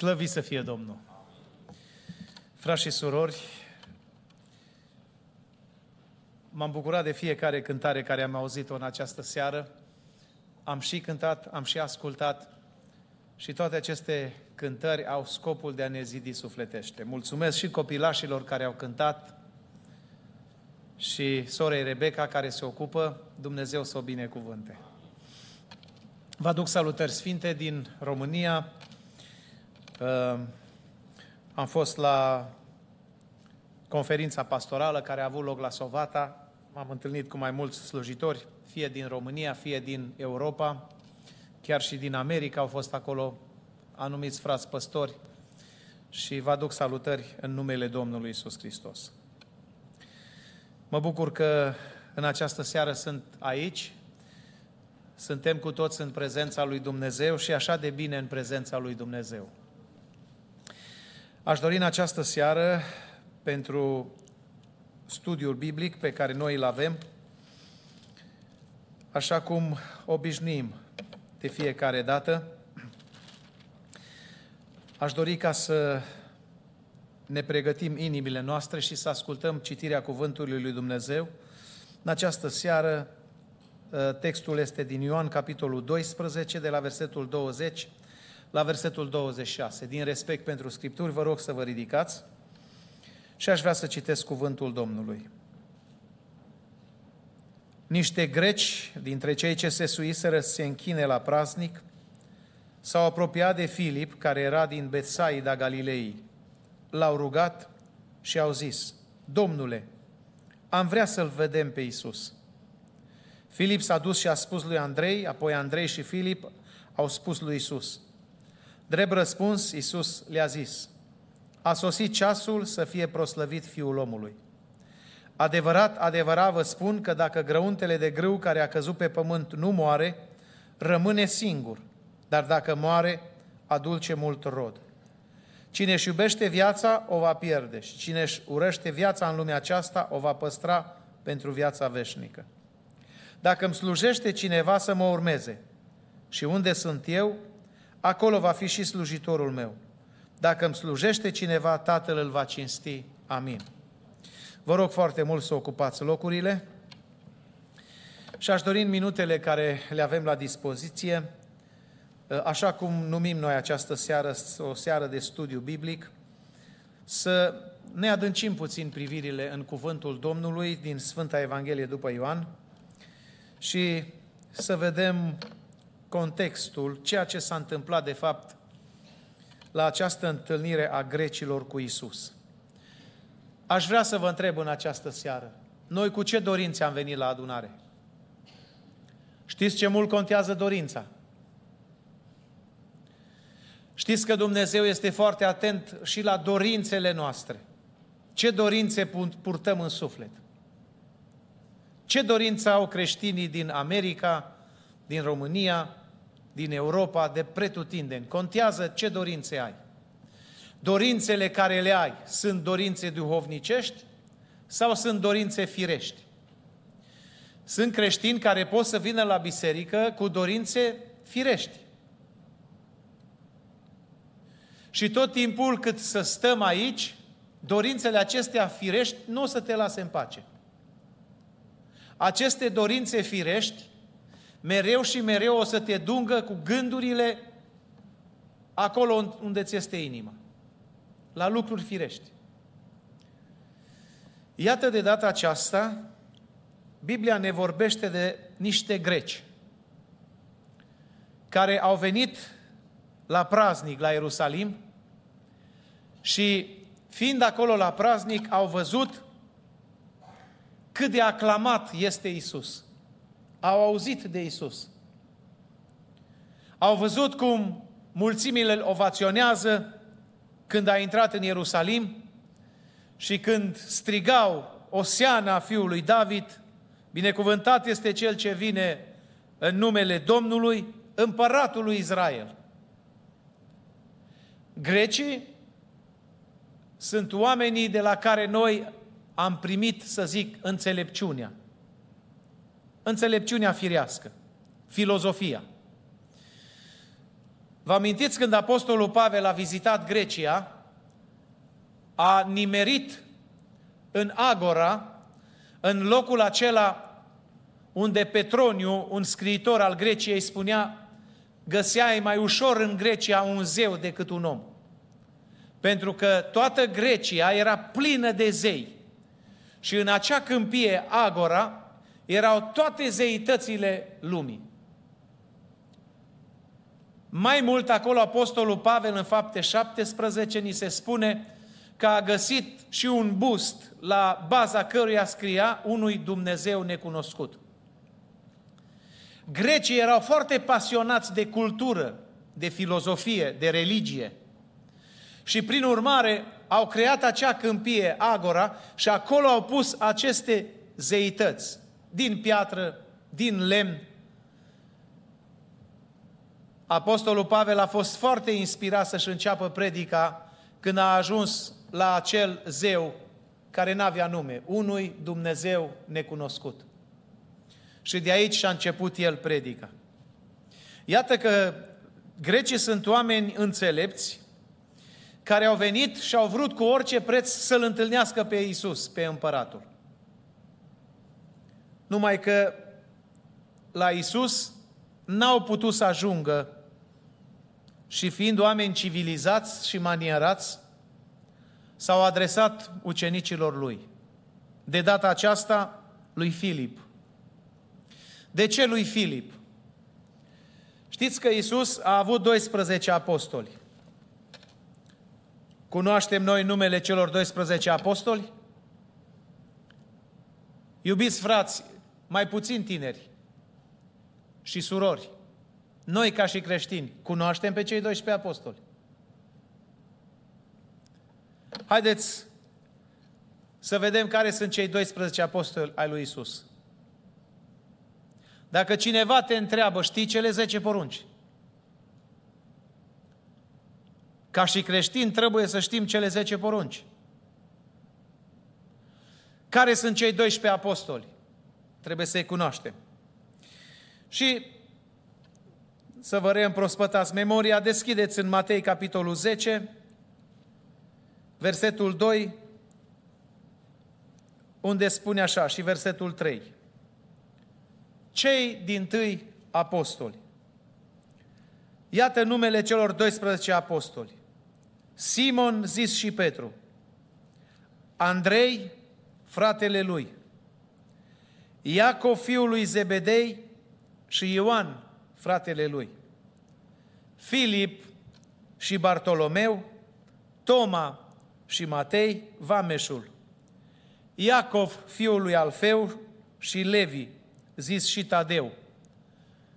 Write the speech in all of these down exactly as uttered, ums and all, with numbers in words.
Slăvit să fie Domnul! Frați și surori, m-am bucurat de fiecare cântare care am auzit-o în această seară. Am și cântat, am și ascultat și toate aceste cântări au scopul de a ne zidi sufletește. Mulțumesc și copilașilor care au cântat și sorei Rebecca care se ocupă. Dumnezeu să o binecuvânte! Vă aduc salutări sfinte din România. Uh, am fost la conferința pastorală care a avut loc la Sovata. M-am întâlnit cu mai mulți slujitori, fie din România, fie din Europa, chiar și din America au fost acolo anumiți frați păstori și vă aduc salutări în numele Domnului Iisus Hristos. Mă bucur că în această seară sunt aici. Suntem cu toți în prezența lui Dumnezeu și așa de bine în prezența lui Dumnezeu. Aș dori în această seară, pentru studiul biblic pe care noi îl avem, așa cum obișnuim de fiecare dată, aș dori ca să ne pregătim inimile noastre și să ascultăm citirea cuvântului lui Dumnezeu. În această seară, textul este din Ioan, capitolul doisprezece, de la versetul douăzeci la versetul douăzeci și șase. Din respect pentru Scripturi, vă rog să vă ridicați și aș vrea să citesc cuvântul Domnului. Niște greci dintre cei ce se suiseră să se închine la praznic s-au apropiat de Filip, care era din Betsaida Galilei. L-au rugat și au zis: Domnule, am vrea să-L vedem pe Iisus. Filip s-a dus și a spus lui Andrei, apoi Andrei și Filip au spus lui Iisus. Drept răspuns, Iisus le-a zis: a sosit ceasul să fie proslăvit Fiul omului. Adevărat, adevărat vă spun că dacă grăuntele de grâu care a căzut pe pământ nu moare, rămâne singur, dar dacă moare, aduce mult rod. Cine își iubește viața, o va pierde, și cine își urăște viața în lumea aceasta, o va păstra pentru viața veșnică. Dacă îmi slujește cineva să mă urmeze, și unde sunt eu, acolo va fi și slujitorul meu. Dacă îmi slujește cineva, Tatăl îl va cinsti. Amin. Vă rog foarte mult să ocupați locurile și aș dori în minutele care le avem la dispoziție, așa cum numim noi această seară o seară de studiu biblic, să ne adâncim puțin privirile în cuvântul Domnului din Sfânta Evanghelie după Ioan și să vedem contextul, ceea ce s-a întâmplat de fapt la această întâlnire a grecilor cu Iisus. Aș vrea să vă întreb în această seară, noi cu ce dorințe am venit la adunare? Știți ce mult contează dorința? Știți că Dumnezeu este foarte atent și la dorințele noastre. Ce dorințe purtăm în suflet? Ce dorințe au creștinii din America, din România, din Europa, de pretutindeni? Contează ce dorințe ai. Dorințele care le ai sunt dorințe duhovnicești sau sunt dorințe firești? Sunt creștini care pot să vină la biserică cu dorințe firești. Și tot timpul cât să stăm aici, dorințele acestea firești nu o să te lase în pace. Aceste dorințe firești mereu și mereu o să te dungă cu gândurile acolo unde ți este inima, la lucruri firești. Iată, de data aceasta, Biblia ne vorbește de niște greci care au venit la praznic la Ierusalim și, fiind acolo la praznic, au văzut cât de aclamat este Iisus. Au auzit de Iisus. Au văzut cum mulțimile îl ovaționează când a intrat în Ierusalim și când strigau: Osiana fiului David, binecuvântat este cel ce vine în numele Domnului, împăratul lui Israel. Grecii sunt oamenii de la care noi am primit, să zic, înțelepciunea. Înțelepciunea firească, filozofia. Vă amintiți când apostolul Pavel a vizitat Grecia, a nimerit în Agora, în locul acela unde Petroniu, un scriitor al Greciei, spunea: găseai mai ușor în Grecia un zeu decât un om. Pentru că toată Grecia era plină de zei. Și în acea câmpie, Agora, erau toate zeitățile lumii. Mai mult, acolo apostolul Pavel, în Fapte șaptesprezece, ni se spune că a găsit și un bust la baza căruia scria: unui Dumnezeu necunoscut. Grecii erau foarte pasionați de cultură, de filozofie, de religie. Și prin urmare au creat acea câmpie, Agora, și acolo au pus aceste zeități, din piatră, din lemn. Apostolul Pavel a fost foarte inspirat să-și înceapă predica când a ajuns la acel zeu care n-avea nume, unui Dumnezeu necunoscut. Și de aici și-a început el predica. Iată că grecii sunt oameni înțelepți care au venit și au vrut cu orice preț să-L întâlnească pe Iisus, pe împăratul. Numai că la Iisus n-au putut să ajungă și, fiind oameni civilizați și manierați, s-au adresat ucenicilor lui. De data aceasta, lui Filip. De ce lui Filip? Știți că Iisus a avut doisprezece apostoli. Cunoaștem noi numele celor doisprezece apostoli? Iubiți frați, mai puțin tineri și surori, noi ca și creștini cunoaștem pe cei doisprezece apostoli? Haideți să vedem care sunt cei doisprezece apostoli ai lui Iisus. Dacă cineva te întreabă: știi cele zece porunci? Ca și creștini trebuie să știm cele zece porunci. Care sunt cei doisprezece apostoli? Trebuie să-i cunoaștem. Și să vă reîmprospătați memoria, deschideți în Matei capitolul zece, versetul doi, unde spune așa, și versetul trei. Cei dintâi apostoli. Iată numele celor doisprezece apostoli. Simon, zis și Petru, Andrei, fratele lui, Iacov, fiul lui Zebedei, și Ioan, fratele lui, Filip și Bartolomeu, Toma și Matei, vameșul, Iacov, fiul lui Alfeu, și Levi, zis și Tadeu,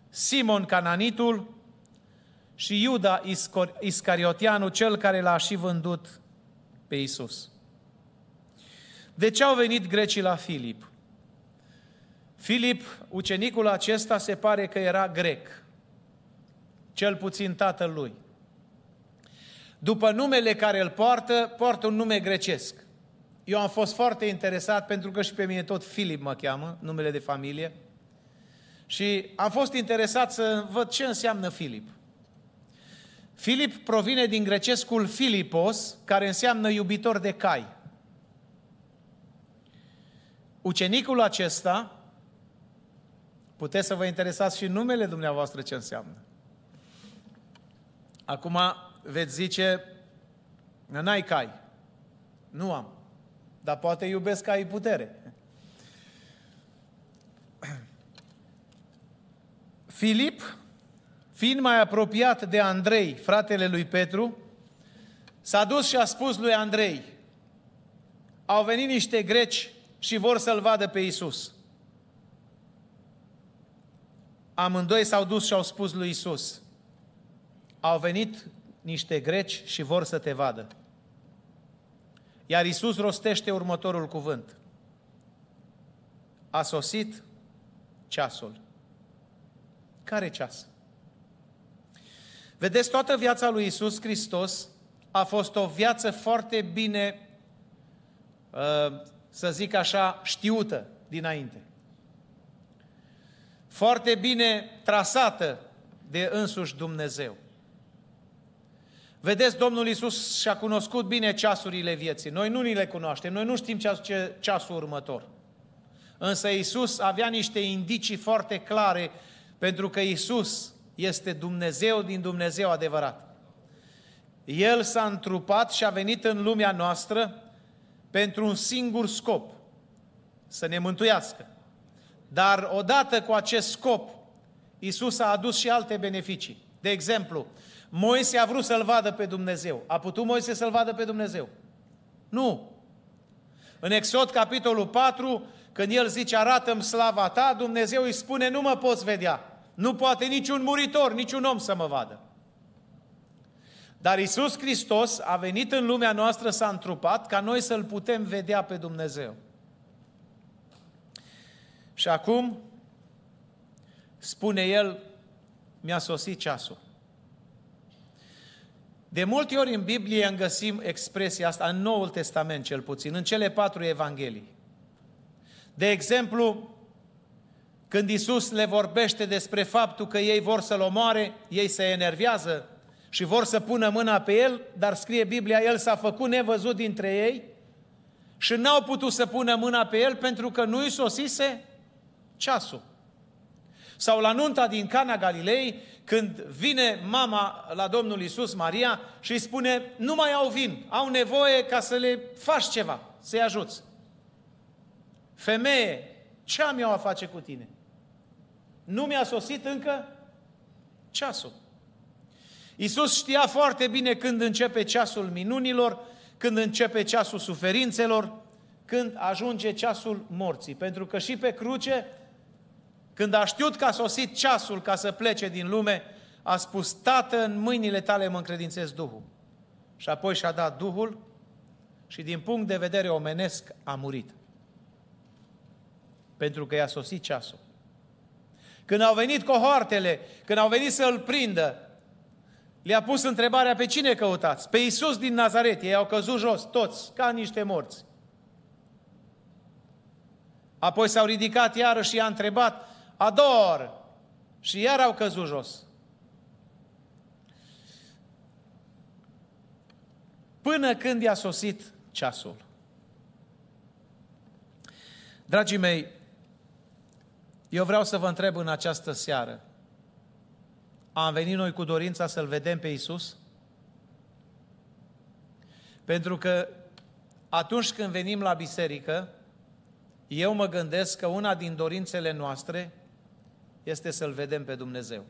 Simon Cananitul, și Iuda Iscariotianul, cel care l-a și vândut pe Iisus. De ce au venit grecii la Filip? Filip, ucenicul acesta, se pare că era grec, cel puțin tatăl lui. După numele care îl poartă, poartă un nume grecesc. Eu am fost foarte interesat, pentru că și pe mine tot Filip mă cheamă, numele de familie, și am fost interesat să văd ce înseamnă Filip. Filip provine din grecescul Filipos, care înseamnă iubitor de cai. Ucenicul acesta, puteți să vă interesați și numele dumneavoastră ce înseamnă. Acum veți zice: n-ai cai. Nu am, dar poate iubesc caii putere. Filip, fiind mai apropiat de Andrei, fratele lui Petru, s-a dus și a spus lui Andrei: au venit niște greci și vor să-L vadă pe Iisus. Amândoi s-au dus și au spus lui Iisus: au venit niște greci și vor să te vadă. Iar Iisus rostește următorul cuvânt: a sosit ceasul. Care ceas? Vedeți, toată viața lui Iisus Hristos a fost o viață foarte bine, să zic așa, știută dinainte. Foarte bine trasată de însuși Dumnezeu. Vedeți, Domnul Iisus și-a cunoscut bine ceasurile vieții. Noi nu ni le cunoaștem, noi nu știm ce ceasul următor. Însă Iisus avea niște indicii foarte clare, pentru că Iisus este Dumnezeu din Dumnezeu adevărat. El s-a întrupat și a venit în lumea noastră pentru un singur scop, să ne mântuiască. Dar odată cu acest scop, Iisus a adus și alte beneficii. De exemplu, Moise a vrut să-L vadă pe Dumnezeu. A putut Moise să-L vadă pe Dumnezeu? Nu. În Exod, capitolul patru, când el zice, arată-mi slava ta, Dumnezeu îi spune, nu mă poți vedea. Nu poate niciun muritor, niciun om să mă vadă. Dar Iisus Hristos a venit în lumea noastră, s-a întrupat, ca noi să-L putem vedea pe Dumnezeu. Și acum, spune El, mi-a sosit ceasul. De multe ori în Biblie îmi găsim expresia asta, în Noul Testament cel puțin, în cele patru evanghelii. De exemplu, când Iisus le vorbește despre faptul că ei vor să-L omoare, ei se enervează și vor să pună mâna pe El, dar scrie Biblia, El s-a făcut nevăzut dintre ei și n-au putut să pună mâna pe El pentru că nu-i sosise ceasul. Sau la nunta din Cana Galilei, când vine mama la Domnul Iisus, Maria, și îi spune, nu mai au vin, au nevoie ca să le faci ceva, să-i ajuți. Femeie, ce am eu a face cu tine? Nu mi-a sosit încă ceasul. Iisus știa foarte bine când începe ceasul minunilor, când începe ceasul suferințelor, când ajunge ceasul morții. Pentru că și pe cruce, când a știut că a sosit ceasul ca să plece din lume, a spus, Tată, în mâinile tale mă încredințez Duhul. Și apoi și-a dat Duhul și din punct de vedere omenesc a murit. Pentru că i-a sosit ceasul. Când au venit cohortele, când au venit să-L prindă, le-a pus întrebarea, pe cine căutați? Pe Iisus din Nazaret. Ei au căzut jos, toți, ca niște morți. Apoi s-au ridicat iarăși și i-a întrebat, a doua oră, și iar au căzut jos. Până când i-a sosit ceasul. Dragii mei, eu vreau să vă întreb în această seară, am venit noi cu dorința să-L vedem pe Iisus? Pentru că atunci când venim la biserică, eu mă gândesc că una din dorințele noastre este să-L vedem pe Dumnezeu.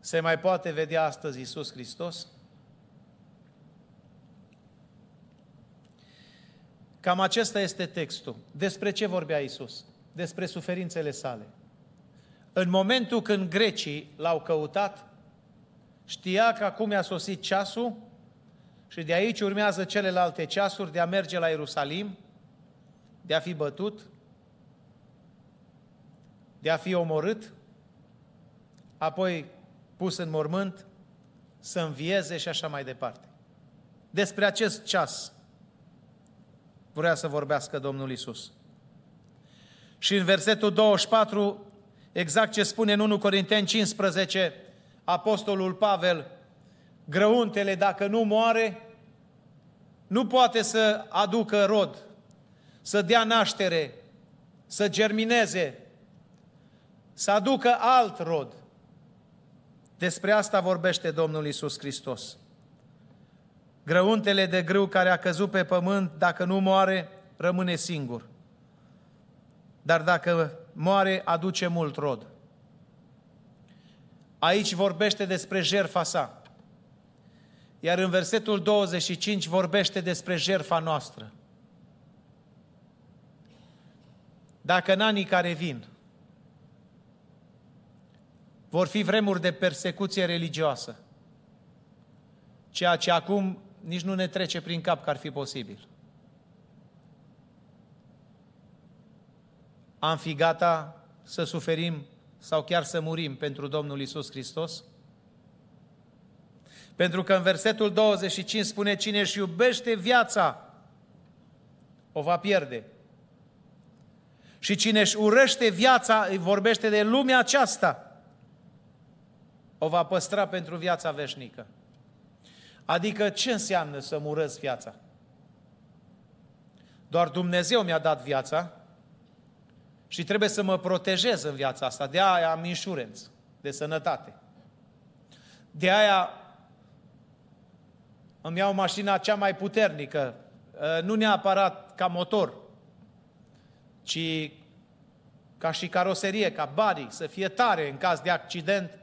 Se mai poate vedea astăzi Iisus Hristos? Cam acesta este textul. Despre ce vorbea Iisus? Despre suferințele sale. În momentul când grecii L-au căutat, știa că acum i-a sosit ceasul și de aici urmează celelalte ceasuri de a merge la Ierusalim, de a fi bătut, de a fi omorât, apoi pus în mormânt, să învieze și așa mai departe. Despre acest ceas vrea să vorbească Domnul Iisus. Și în versetul douăzeci și patru, exact ce spune în întâi Corinteni cincisprezece, apostolul Pavel, grăuntele, dacă nu moare, nu poate să aducă rod, să dea naștere, să germineze, să aducă alt rod. Despre asta vorbește Domnul Iisus Hristos. Grăuntele de grâu care a căzut pe pământ, dacă nu moare, rămâne singur. Dar dacă moare, aduce mult rod. Aici vorbește despre jertfa sa. Iar în versetul douăzeci și cinci vorbește despre jertfa noastră. Dacă în anii care vin vor fi vremuri de persecuție religioasă, ceea ce acum nici nu ne trece prin cap că ar fi posibil, am fi gata să suferim sau chiar să murim pentru Domnul Iisus Hristos? Pentru că în versetul douăzeci și cinci spune, cine își iubește viața, o va pierde. Și cine își urăște viața, vorbește de lumea aceasta, o va păstra pentru viața veșnică. Adică ce înseamnă să-mi urăz viața? Doar Dumnezeu mi-a dat viața și trebuie să mă protejez în viața asta. De aia am insurance, de sănătate. De aia îmi iau mașina cea mai puternică, nu neapărat ca motor, ci ca și caroserie, ca body, să fie tare în caz de accident,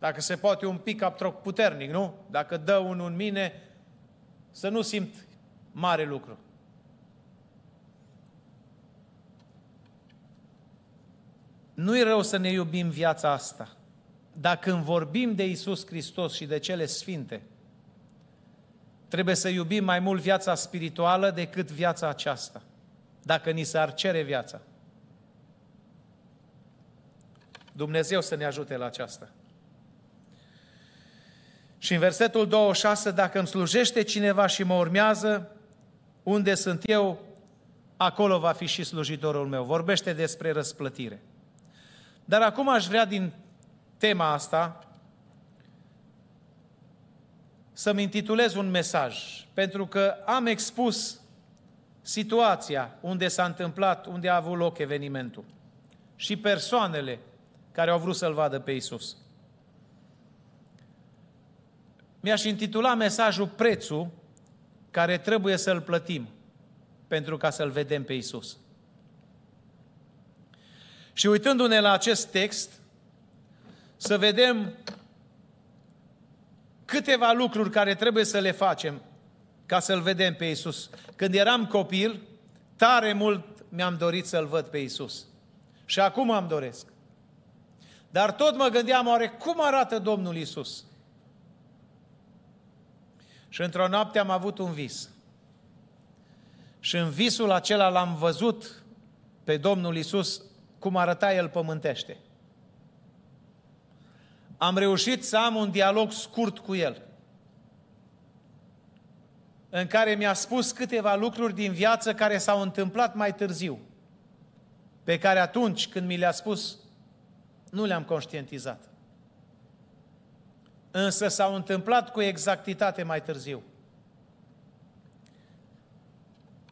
dacă se poate un pick-up truck puternic, nu? Dacă dă unul în mine, să nu simt mare lucru. Nu-i rău să ne iubim viața asta. Dar când vorbim de Iisus Hristos și de cele sfinte, trebuie să iubim mai mult viața spirituală decât viața aceasta, dacă ni s-ar cere viața. Dumnezeu să ne ajute la aceasta. Și în versetul douăzeci și șase, dacă îmi slujește cineva și mă urmează, unde sunt eu, acolo va fi și slujitorul meu. Vorbește despre răsplătire. Dar acum aș vrea din tema asta să-mi intitulez un mesaj, pentru că am expus situația unde s-a întâmplat, unde a avut loc evenimentul și persoanele care au vrut să-L vadă pe Iisus. Mi-aș intitula mesajul prețul care trebuie să-L plătim pentru ca să-L vedem pe Iisus. Și uitându-ne la acest text, să vedem câteva lucruri care trebuie să le facem ca să-L vedem pe Iisus. Când eram copil, tare mult mi-am dorit să-L văd pe Iisus. Și acum îmi doresc. Dar tot mă gândeam, oare cum arată Domnul Iisus? Și într-o noapte am avut un vis. Și în visul acela l-am văzut pe Domnul Iisus cum arăta El pământește. Am reușit să am un dialog scurt cu El, în care mi-a spus câteva lucruri din viață care s-au întâmplat mai târziu, pe care atunci când mi le-a spus, nu le-am conștientizat. Însă s-au întâmplat cu exactitate mai târziu.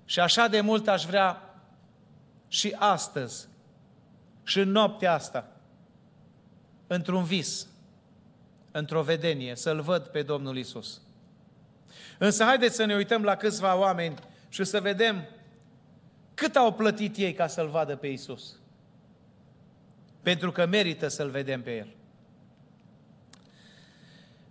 Și așa de mult aș vrea și astăzi, și în noaptea asta, într-un vis, într-o vedenie, să-L văd pe Domnul Iisus. Însă haideți să ne uităm la câțiva oameni și să vedem cât au plătit ei ca să-L vadă pe Iisus. Pentru că merită să-L vedem pe El.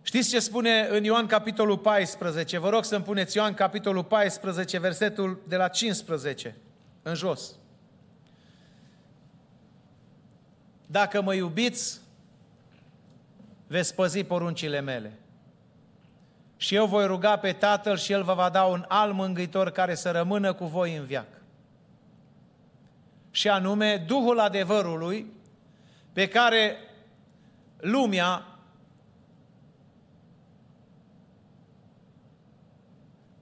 Știți ce spune în Ioan capitolul paisprezece? Vă rog să-mi puneți Ioan capitolul paisprezece, versetul de la cincisprezece, în jos. Dacă mă iubiți, veți păzi poruncile mele. Și eu voi ruga pe Tatăl și El vă va da un alt mângâitor care să rămână cu voi în veac. Și anume, Duhul adevărului pe care lumea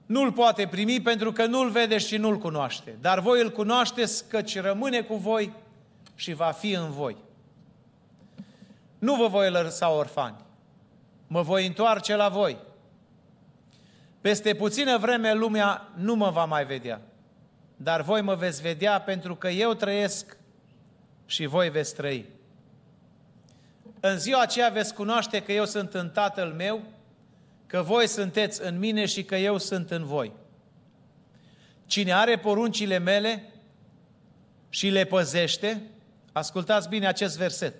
nu-L poate primi pentru că nu-L vede și nu-L cunoaște. Dar voi Îl cunoașteți căci rămâne cu voi și va fi în voi. Nu vă voi lăsa orfani, mă voi întoarce la voi. Peste puțină vreme lumea nu mă va mai vedea, dar voi mă veți vedea pentru că eu trăiesc și voi veți trăi. În ziua aceea veți cunoaște că eu sunt în Tatăl meu, că voi sunteți în mine și că eu sunt în voi. Cine are poruncile mele și le păzește, ascultați bine acest verset,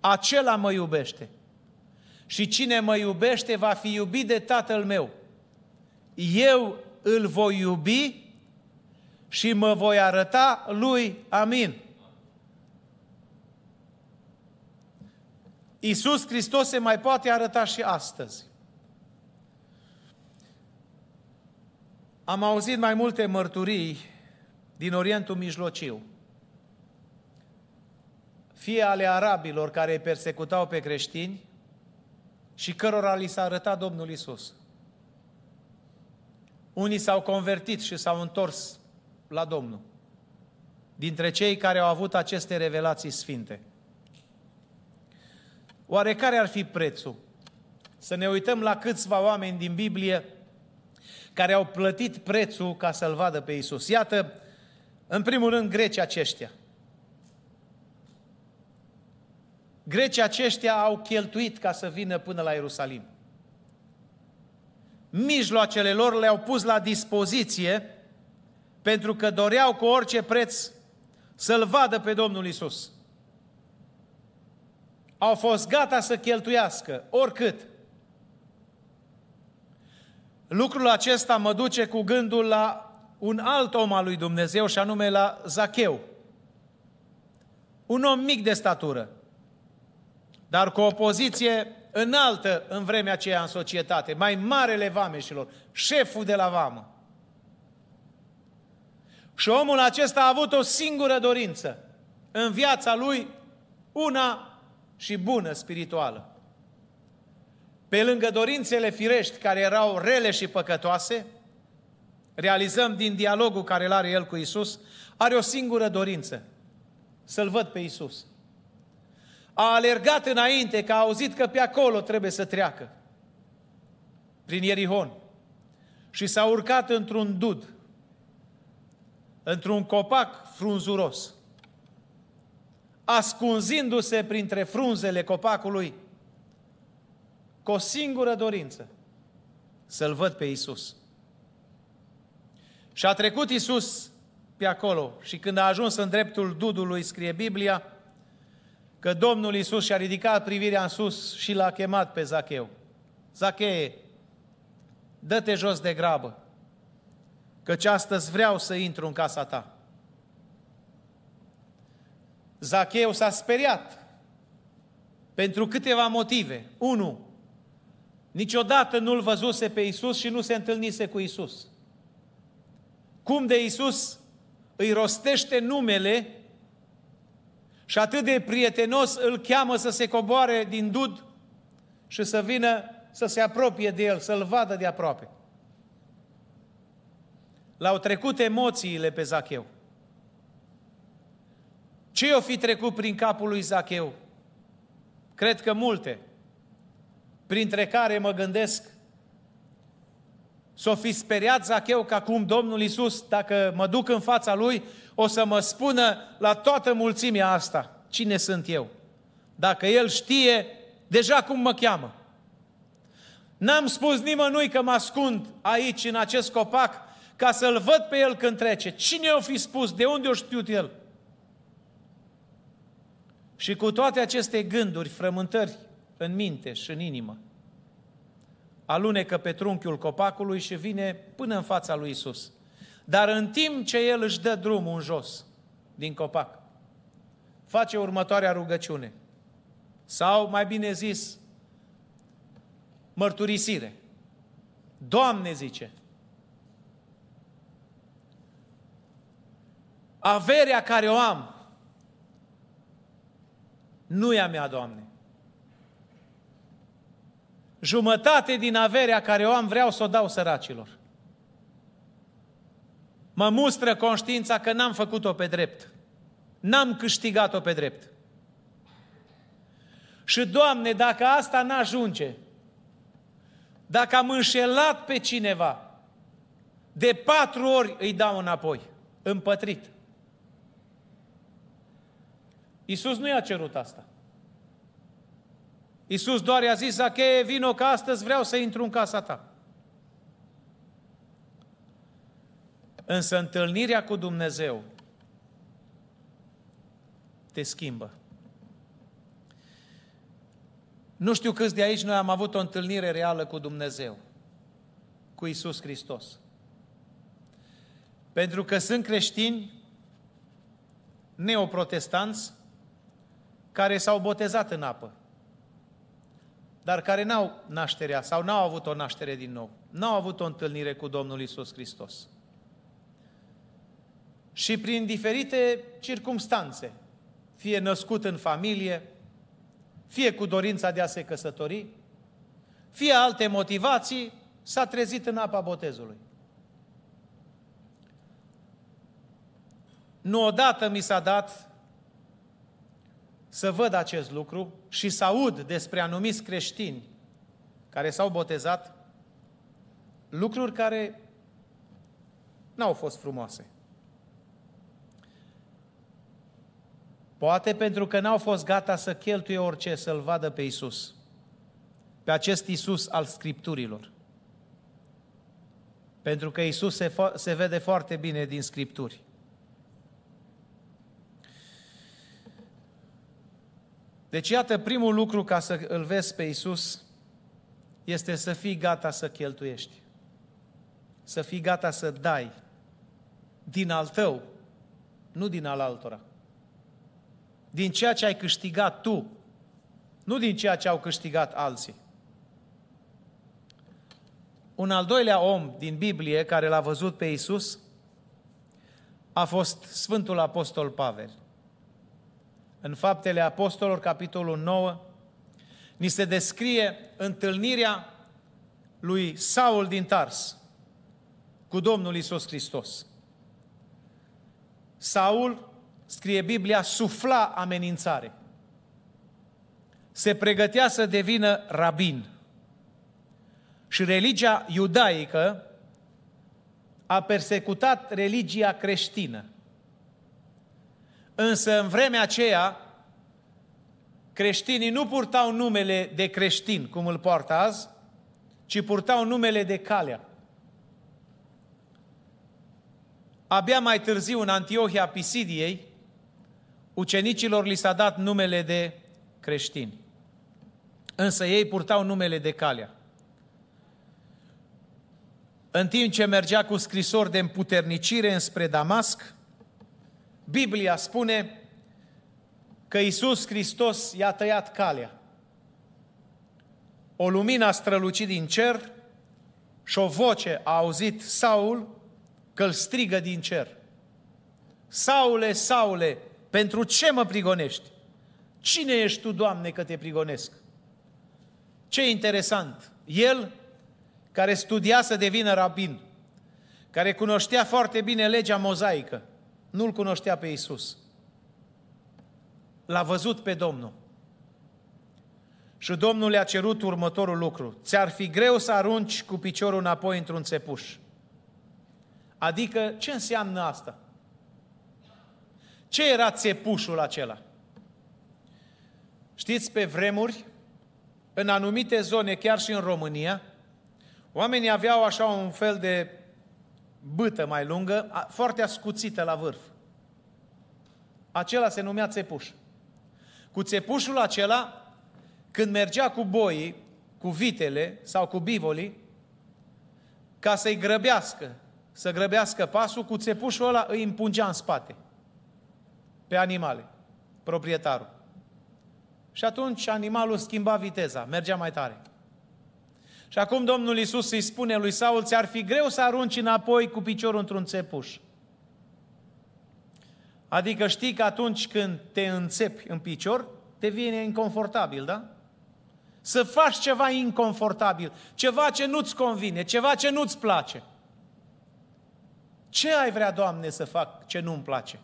acela mă iubește. Și cine mă iubește va fi iubit de Tatăl meu. Eu îl voi iubi și mă voi arăta lui. Amin. Iisus Hristos se mai poate arăta și astăzi. Am auzit mai multe mărturii din Orientul Mijlociu, fie ale arabilor care îi persecutau pe creștini și cărora li s-a arătat Domnul Iisus. Unii s-au convertit și s-au întors la Domnul, dintre cei care au avut aceste revelații sfinte. Oare care ar fi prețul? Să ne uităm la câțiva oameni din Biblie care au plătit prețul ca să-L vadă pe Iisus. Iată, în primul rând, grecii aceștia. Grecii aceștia au cheltuit ca să vină până la Ierusalim. Mijloacele lor le-au pus la dispoziție pentru că doreau cu orice preț să-L vadă pe Domnul Iisus. Au fost gata să cheltuiască, oricât. Lucrul acesta mă duce cu gândul la un alt om al lui Dumnezeu, și anume la Zacheu. Un om mic de statură, dar cu o poziție înaltă în vremea aceea în societate, mai marele vameșilor, șeful de la vamă. Și omul acesta a avut o singură dorință în viața lui, una și bună, spirituală. Pe lângă dorințele firești, care erau rele și păcătoase, realizăm din dialogul care îl are el cu Iisus, are o singură dorință, să-L văd pe Iisus. A alergat înainte, că a auzit că pe acolo trebuie să treacă, prin Ierihon, și s-a urcat într-un dud, într-un copac frunzuros, ascunzindu-se printre frunzele copacului, cu o singură dorință, să-L văd pe Iisus. Și a trecut Iisus pe acolo și când a ajuns în dreptul dudului, scrie Biblia, că Domnul Iisus și-a ridicat privirea în sus și L-a chemat pe Zacheu. Zacheie, dă-te jos de grabă, căci astăzi vreau să intru în casa ta. Zacheu s-a speriat pentru câteva motive. Unu, niciodată nu-L văzuse pe Iisus și nu se întâlnise cu Iisus. Cum de Iisus îi rostește numele și atât de prietenos îl cheamă să se coboare din dud și să vină să se apropie de el, să-L vadă de aproape. L-au trecut emoțiile pe Zacheu. Ce-i-o fi trecut prin capul lui Zacheu? Cred că multe, printre care mă gândesc, s-o fi speriat Zacheu că acum Domnul Iisus, dacă mă duc în fața Lui, o să mă spună la toată mulțimea asta, cine sunt eu? Dacă El știe deja cum mă cheamă. N-am spus nimănui că mă ascund aici, în acest copac, ca să-L văd pe El când trece. Cine o fi spus? De unde o știut El? Și cu toate aceste gânduri, frământări în minte și în inimă, alunecă pe trunchiul copacului și vine până în fața lui Iisus. Dar în timp ce el își dă drumul în jos, din copac, face următoarea rugăciune. Sau, mai bine zis, mărturisire. Doamne, zice, averea care o am nu e a mea, Doamne. Jumătate din averea care o am vreau să o dau săracilor. Mă mustră conștiința că n-am făcut-o pe drept. N-am câștigat-o pe drept. Și, Doamne, dacă asta n-ajunge, dacă am înșelat pe cineva, de patru ori îi dau înapoi, împătrit. Iisus nu i-a cerut asta. Iisus doar i-a zis, Zacheu, vino că astăzi vreau să intru în casa ta. Însă întâlnirea cu Dumnezeu te schimbă. Nu știu câți de aici noi am avut o întâlnire reală cu Dumnezeu, cu Iisus Hristos. Pentru că sunt creștini neoprotestanți care s-au botezat în apă, dar care n-au nașterea sau n-au avut o naștere din nou. N-au avut o întâlnire cu Domnul Iisus Hristos. Și prin diferite circumstanțe, fie născut în familie, fie cu dorința de a se căsători, fie alte motivații, s-a trezit în apa botezului. Nu odată mi s-a dat să văd acest lucru și să aud despre anumiți creștini care s-au botezat, lucruri care n-au fost frumoase. Poate pentru că n-au fost gata să cheltuie orice să-L vadă pe Iisus, pe acest Iisus al Scripturilor. Pentru că Iisus se, fo- se vede foarte bine din Scripturi. Deci iată, primul lucru ca să îl vezi pe Iisus este să fii gata să cheltuiești. Să fii gata să dai din al tău, nu din al altora. Din ceea ce ai câștigat tu, nu din ceea ce au câștigat alții. Un al doilea om din Biblie care l-a văzut pe Iisus a fost Sfântul Apostol Pavel. În Faptele Apostolilor, capitolul nouă, ni se descrie întâlnirea lui Saul din Tars cu Domnul Iisus Hristos. Saul, scrie Biblia, sufla amenințare. Se pregătea să devină rabin. Și religia iudaică a persecutat religia creștină. Însă în vremea aceea, creștinii nu purtau numele de creștin, cum îl poartă azi, ci purtau numele de calea. Abia mai târziu, în Antiohia Pisidiei, ucenicilor li s-a dat numele de creștini. Însă ei purtau numele de calea. În timp ce mergea cu scrisori de împuternicire înspre Damasc, Biblia spune că Iisus Hristos i-a tăiat calea. O lumină a strălucit din cer și o voce a auzit Saul că îl strigă din cer. Saule, Saule, pentru ce mă prigonești? Cine ești tu, Doamne, că te prigonesc? Ce interesant! El, care studia să devină rabin, care cunoștea foarte bine legea mozaică, nu-L cunoștea pe Iisus. L-a văzut pe Domnul. Și Domnul le-a cerut următorul lucru. Ți-ar fi greu să arunci cu piciorul înapoi într-un țepuș. Adică, ce înseamnă asta? Ce era țepușul acela? Știți, pe vremuri, în anumite zone, chiar și în România, oamenii aveau așa un fel de bâtă mai lungă, foarte ascuțită la vârf. Acela se numea țepuș. Cu țepușul acela, când mergea cu boii, cu vitele sau cu bivolii, ca să-i grăbească, să grăbească pasul, cu țepușul ăla îi împungea în spate pe animale, proprietarul. Și atunci animalul schimba viteza, mergea mai tare. Și acum Domnul Iisus îi spune lui Saul, ți-ar fi greu să arunci înapoi cu piciorul într-un țepuș. Adică știi că atunci când te înțepi în picior, te vine inconfortabil, da? Să faci ceva inconfortabil, ceva ce nu-ți convine, ceva ce nu-ți place. Ce ai vrea, Doamne, să fac ce nu-mi place?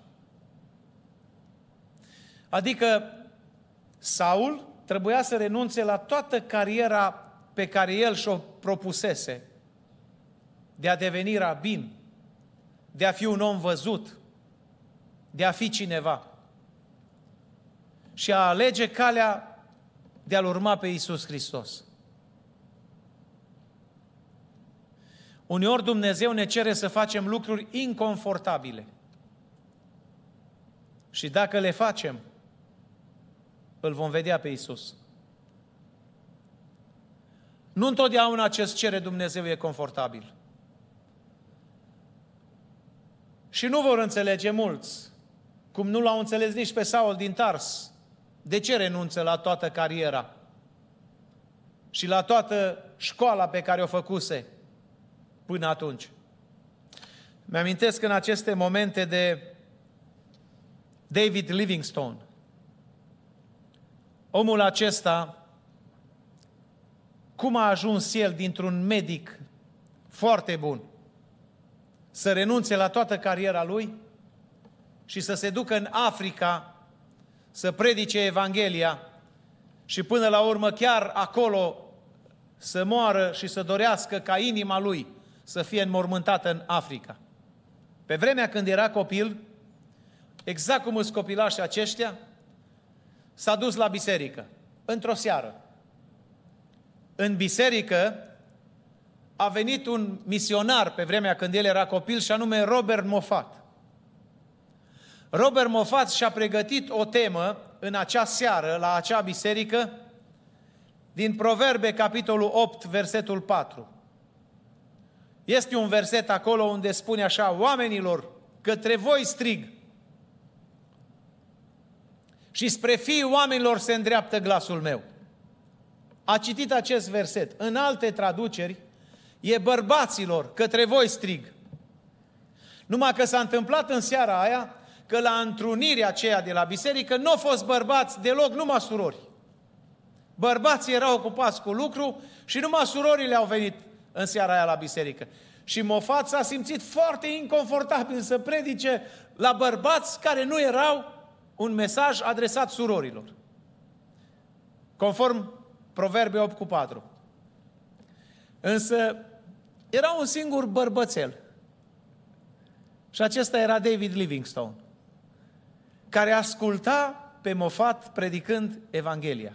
Adică Saul trebuia să renunțe la toată cariera pe care el și-o propusese, de a deveni rabin, de a fi un om văzut, de a fi cineva, și a alege calea de a-L urma pe Iisus Hristos. Uneori Dumnezeu ne cere să facem lucruri inconfortabile și dacă le facem, îl vom vedea pe Iisus. Nu întotdeauna ce-ți cere Dumnezeu e confortabil. Și nu vor înțelege mulți, cum nu l-au înțeles nici pe Saul din Tars. De ce renunță la toată cariera și la toată școala pe care o făcuse până atunci? Mi-amintesc în aceste momente de David Livingstone. Omul acesta, cum a ajuns el dintr-un medic foarte bun să renunțe la toată cariera lui și să se ducă în Africa să predice Evanghelia și până la urmă chiar acolo să moară și să dorească ca inima lui să fie înmormântată în Africa. Pe vremea când era copil, exact cum îți copilașii aceștia, s-a dus la biserică, într-o seară. În biserică a venit un misionar pe vremea când el era copil și anume Robert Moffat. Robert Moffat și-a pregătit o temă în acea seară, la acea biserică, din Proverbe, capitolul opt, versetul patru. Este un verset acolo unde spune așa: oamenilor, către voi strig și spre fiii oamenilor se îndreaptă glasul meu. A citit acest verset. În alte traduceri, e bărbaților, către voi strig. Numai că s-a întâmplat în seara aia că la întrunirea aceea de la biserică nu au fost bărbați deloc, numai surori. Bărbații erau ocupați cu lucru și numai surorile au venit în seara aia la biserică. Și Moffat s-a simțit foarte inconfortabil să predice la bărbați care nu erau un mesaj adresat surorilor. Conform Proverbe opt cu patru. Însă era un singur bărbățel. Și acesta era David Livingstone, care asculta pe Moffat predicând Evanghelia.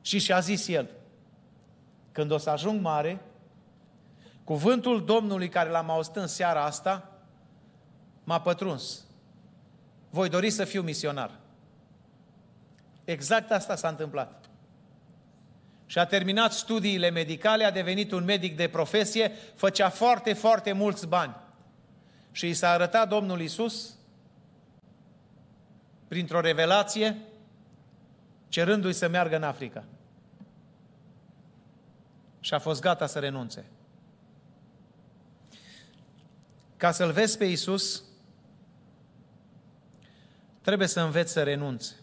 Și și-a zis el: când o să ajung mare, cuvântul Domnului care l-am auzit în seara asta m-a pătruns. Voi dori să fiu misionar. Exact asta s-a întâmplat. Și a terminat studiile medicale, a devenit un medic de profesie, făcea foarte, foarte mulți bani. Și i s-a arătat Domnul Iisus printr-o revelație, cerându-i să meargă în Africa. Și a fost gata să renunțe. Ca să-L vezi pe Iisus, trebuie să înveți să renunți.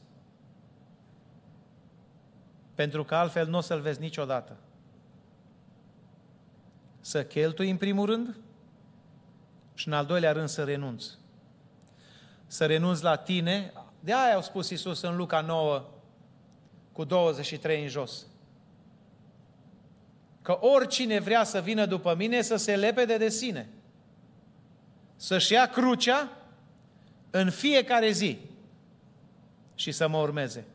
Pentru că altfel nu o să-L vezi niciodată. Să cheltui în primul rând și în al doilea rând să renunți. Să renunți la tine. De aia au spus Iisus în Luca nouă, cu douăzeci și trei în jos, că oricine vrea să vină după mine să se lepede de sine, să-și ia crucea în fiecare zi și să mă urmeze.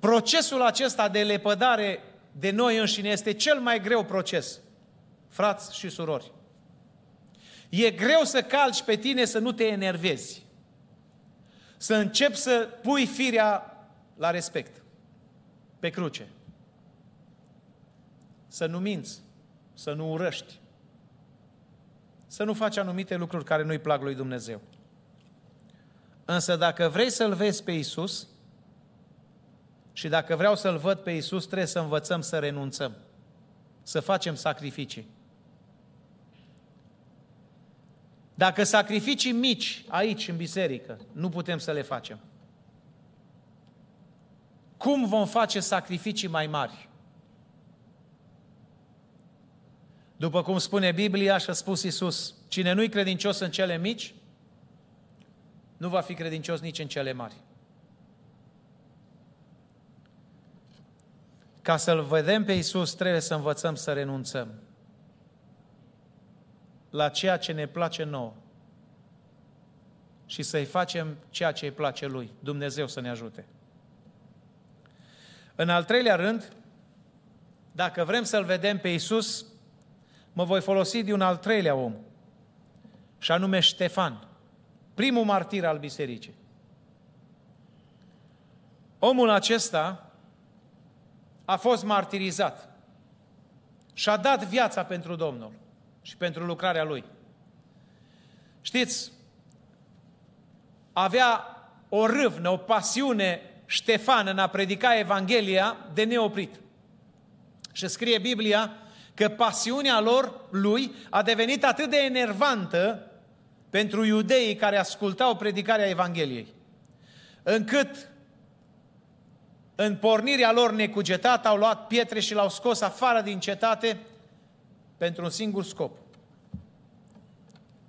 Procesul acesta de lepădare de noi înșine este cel mai greu proces, frați și surori. E greu să calci pe tine să nu te enervezi, să începi să pui firea la respect, pe cruce. Să nu minți, să nu urăști, să nu faci anumite lucruri care nu-i plac lui Dumnezeu. Însă dacă vrei să-L vezi pe Iisus, și dacă vreau să-L văd pe Iisus, trebuie să învățăm să renunțăm, să facem sacrificii. Dacă sacrificii mici aici, în biserică, nu putem să le facem, cum vom face sacrificii mai mari? După cum spune Biblia și a spus Iisus, cine nu-i credincios în cele mici, nu va fi credincios nici în cele mari. Ca să-L vedem pe Iisus, trebuie să învățăm să renunțăm la ceea ce ne place nouă și să-I facem ceea ce îi place Lui. Dumnezeu să ne ajute. În al treilea rând, dacă vrem să-L vedem pe Iisus, mă voi folosi de un al treilea om, și anume Ștefan, primul martir al bisericii. Omul acesta a fost martirizat și a dat viața pentru Domnul și pentru lucrarea Lui. Știți, avea o râvnă, o pasiune Ștefan în a predica Evanghelia de neoprit. Și scrie Biblia că pasiunea lor, lui, a devenit atât de enervantă pentru iudeii care ascultau predicarea Evangheliei, încât în pornirea lor necugetată au luat pietre și l-au scos afară din cetate pentru un singur scop: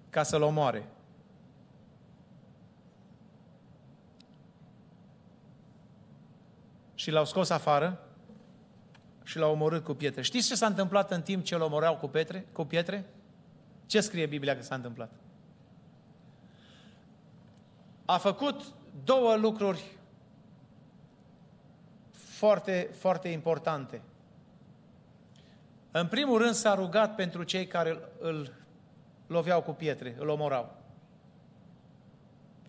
ca să-l omoare. și l-au scos afară și l-au omorât cu pietre. Știți ce s-a întâmplat în timp ce îl omoreau cu pietre? Cu pietre? Ce scrie Biblia că s-a întâmplat? A făcut două lucruri foarte, foarte importante. În primul rând s-a rugat pentru cei care îl, îl loveau cu pietre, îl omorau.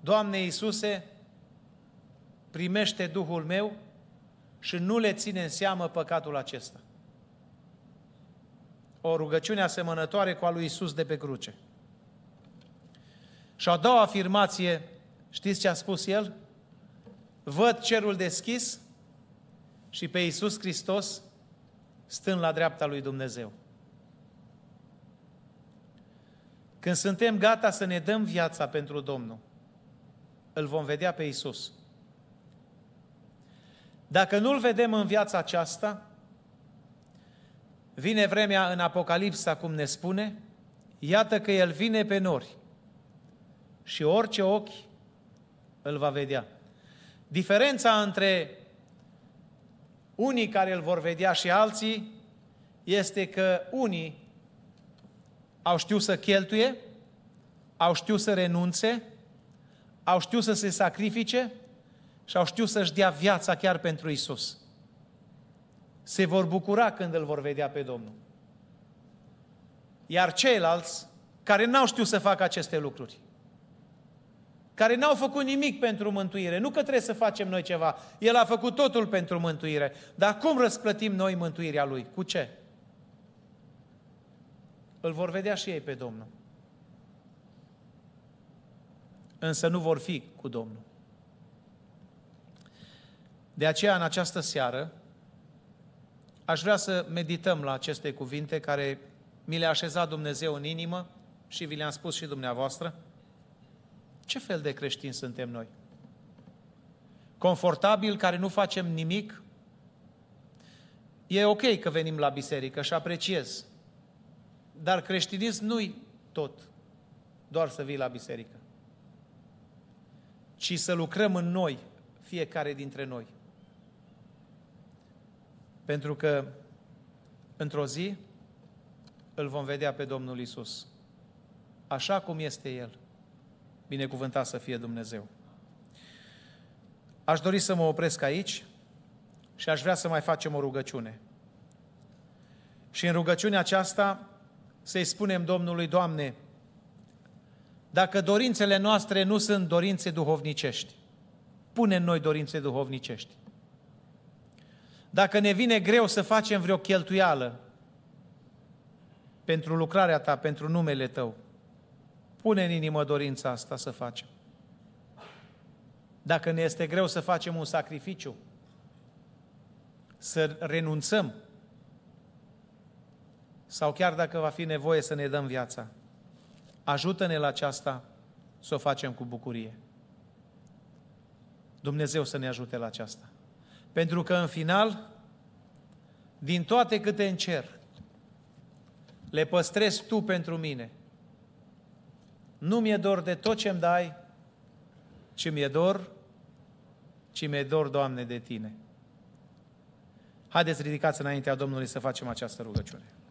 Doamne Iisuse, primește Duhul meu și nu le ține în seamă păcatul acesta. O rugăciune asemănătoare cu a lui Iisus de pe cruce. Și a doua afirmație, știți ce a spus el? Văd cerul deschis și pe Iisus Hristos stând la dreapta lui Dumnezeu. Când suntem gata să ne dăm viața pentru Domnul, îl vom vedea pe Iisus. Dacă nu-L vedem în viața aceasta, vine vremea în Apocalipsa, cum ne spune, iată că El vine pe nori și orice ochi îl va vedea. Diferența între unii care îl vor vedea și alții este că unii au știut să cheltuie, au știut să renunțe, au știut să se sacrifice și au știut să-și dea viața chiar pentru Iisus. Se vor bucura când îl vor vedea pe Domnul. Iar ceilalți care n-au știut să facă aceste lucruri, care n-au făcut nimic pentru mântuire, nu că trebuie să facem noi ceva, El a făcut totul pentru mântuire, dar cum răsplătim noi mântuirea Lui? Cu ce? Îl vor vedea și ei pe Domnul. Însă nu vor fi cu Domnul. De aceea, în această seară, aș vrea să medităm la aceste cuvinte care mi le-a așezat Dumnezeu în inimă și vi le-am spus și dumneavoastră. Ce fel de creștini suntem noi? Confortabil, care nu facem nimic? E ok că venim la biserică și apreciez, dar creștinism nu-i tot, doar să vii la biserică, ci să lucrăm în noi, fiecare dintre noi. Pentru că într-o zi îl vom vedea pe Domnul Iisus, așa cum este El. Binecuvântat să fie Dumnezeu. Aș dori să mă opresc aici și aș vrea să mai facem o rugăciune. Și în rugăciunea aceasta să-i spunem Domnului, Doamne, dacă dorințele noastre nu sunt dorințe duhovnicești, pune în noi dorințe duhovnicești. Dacă ne vine greu să facem vreo cheltuială pentru lucrarea Ta, pentru numele Tău, pune în inimă dorința asta să facem. Dacă ne este greu să facem un sacrificiu, să renunțăm, sau chiar dacă va fi nevoie să ne dăm viața, ajută-ne la aceasta să o facem cu bucurie. Dumnezeu să ne ajute la aceasta. Pentru că în final, din toate câte în cer, le păstrezi Tu pentru mine. Nu mi-e dor de tot ce-mi dai, ci mi-e dor, ci mi-e dor, Doamne, de Tine. Haideți, ridicați înaintea Domnului să facem această rugăciune.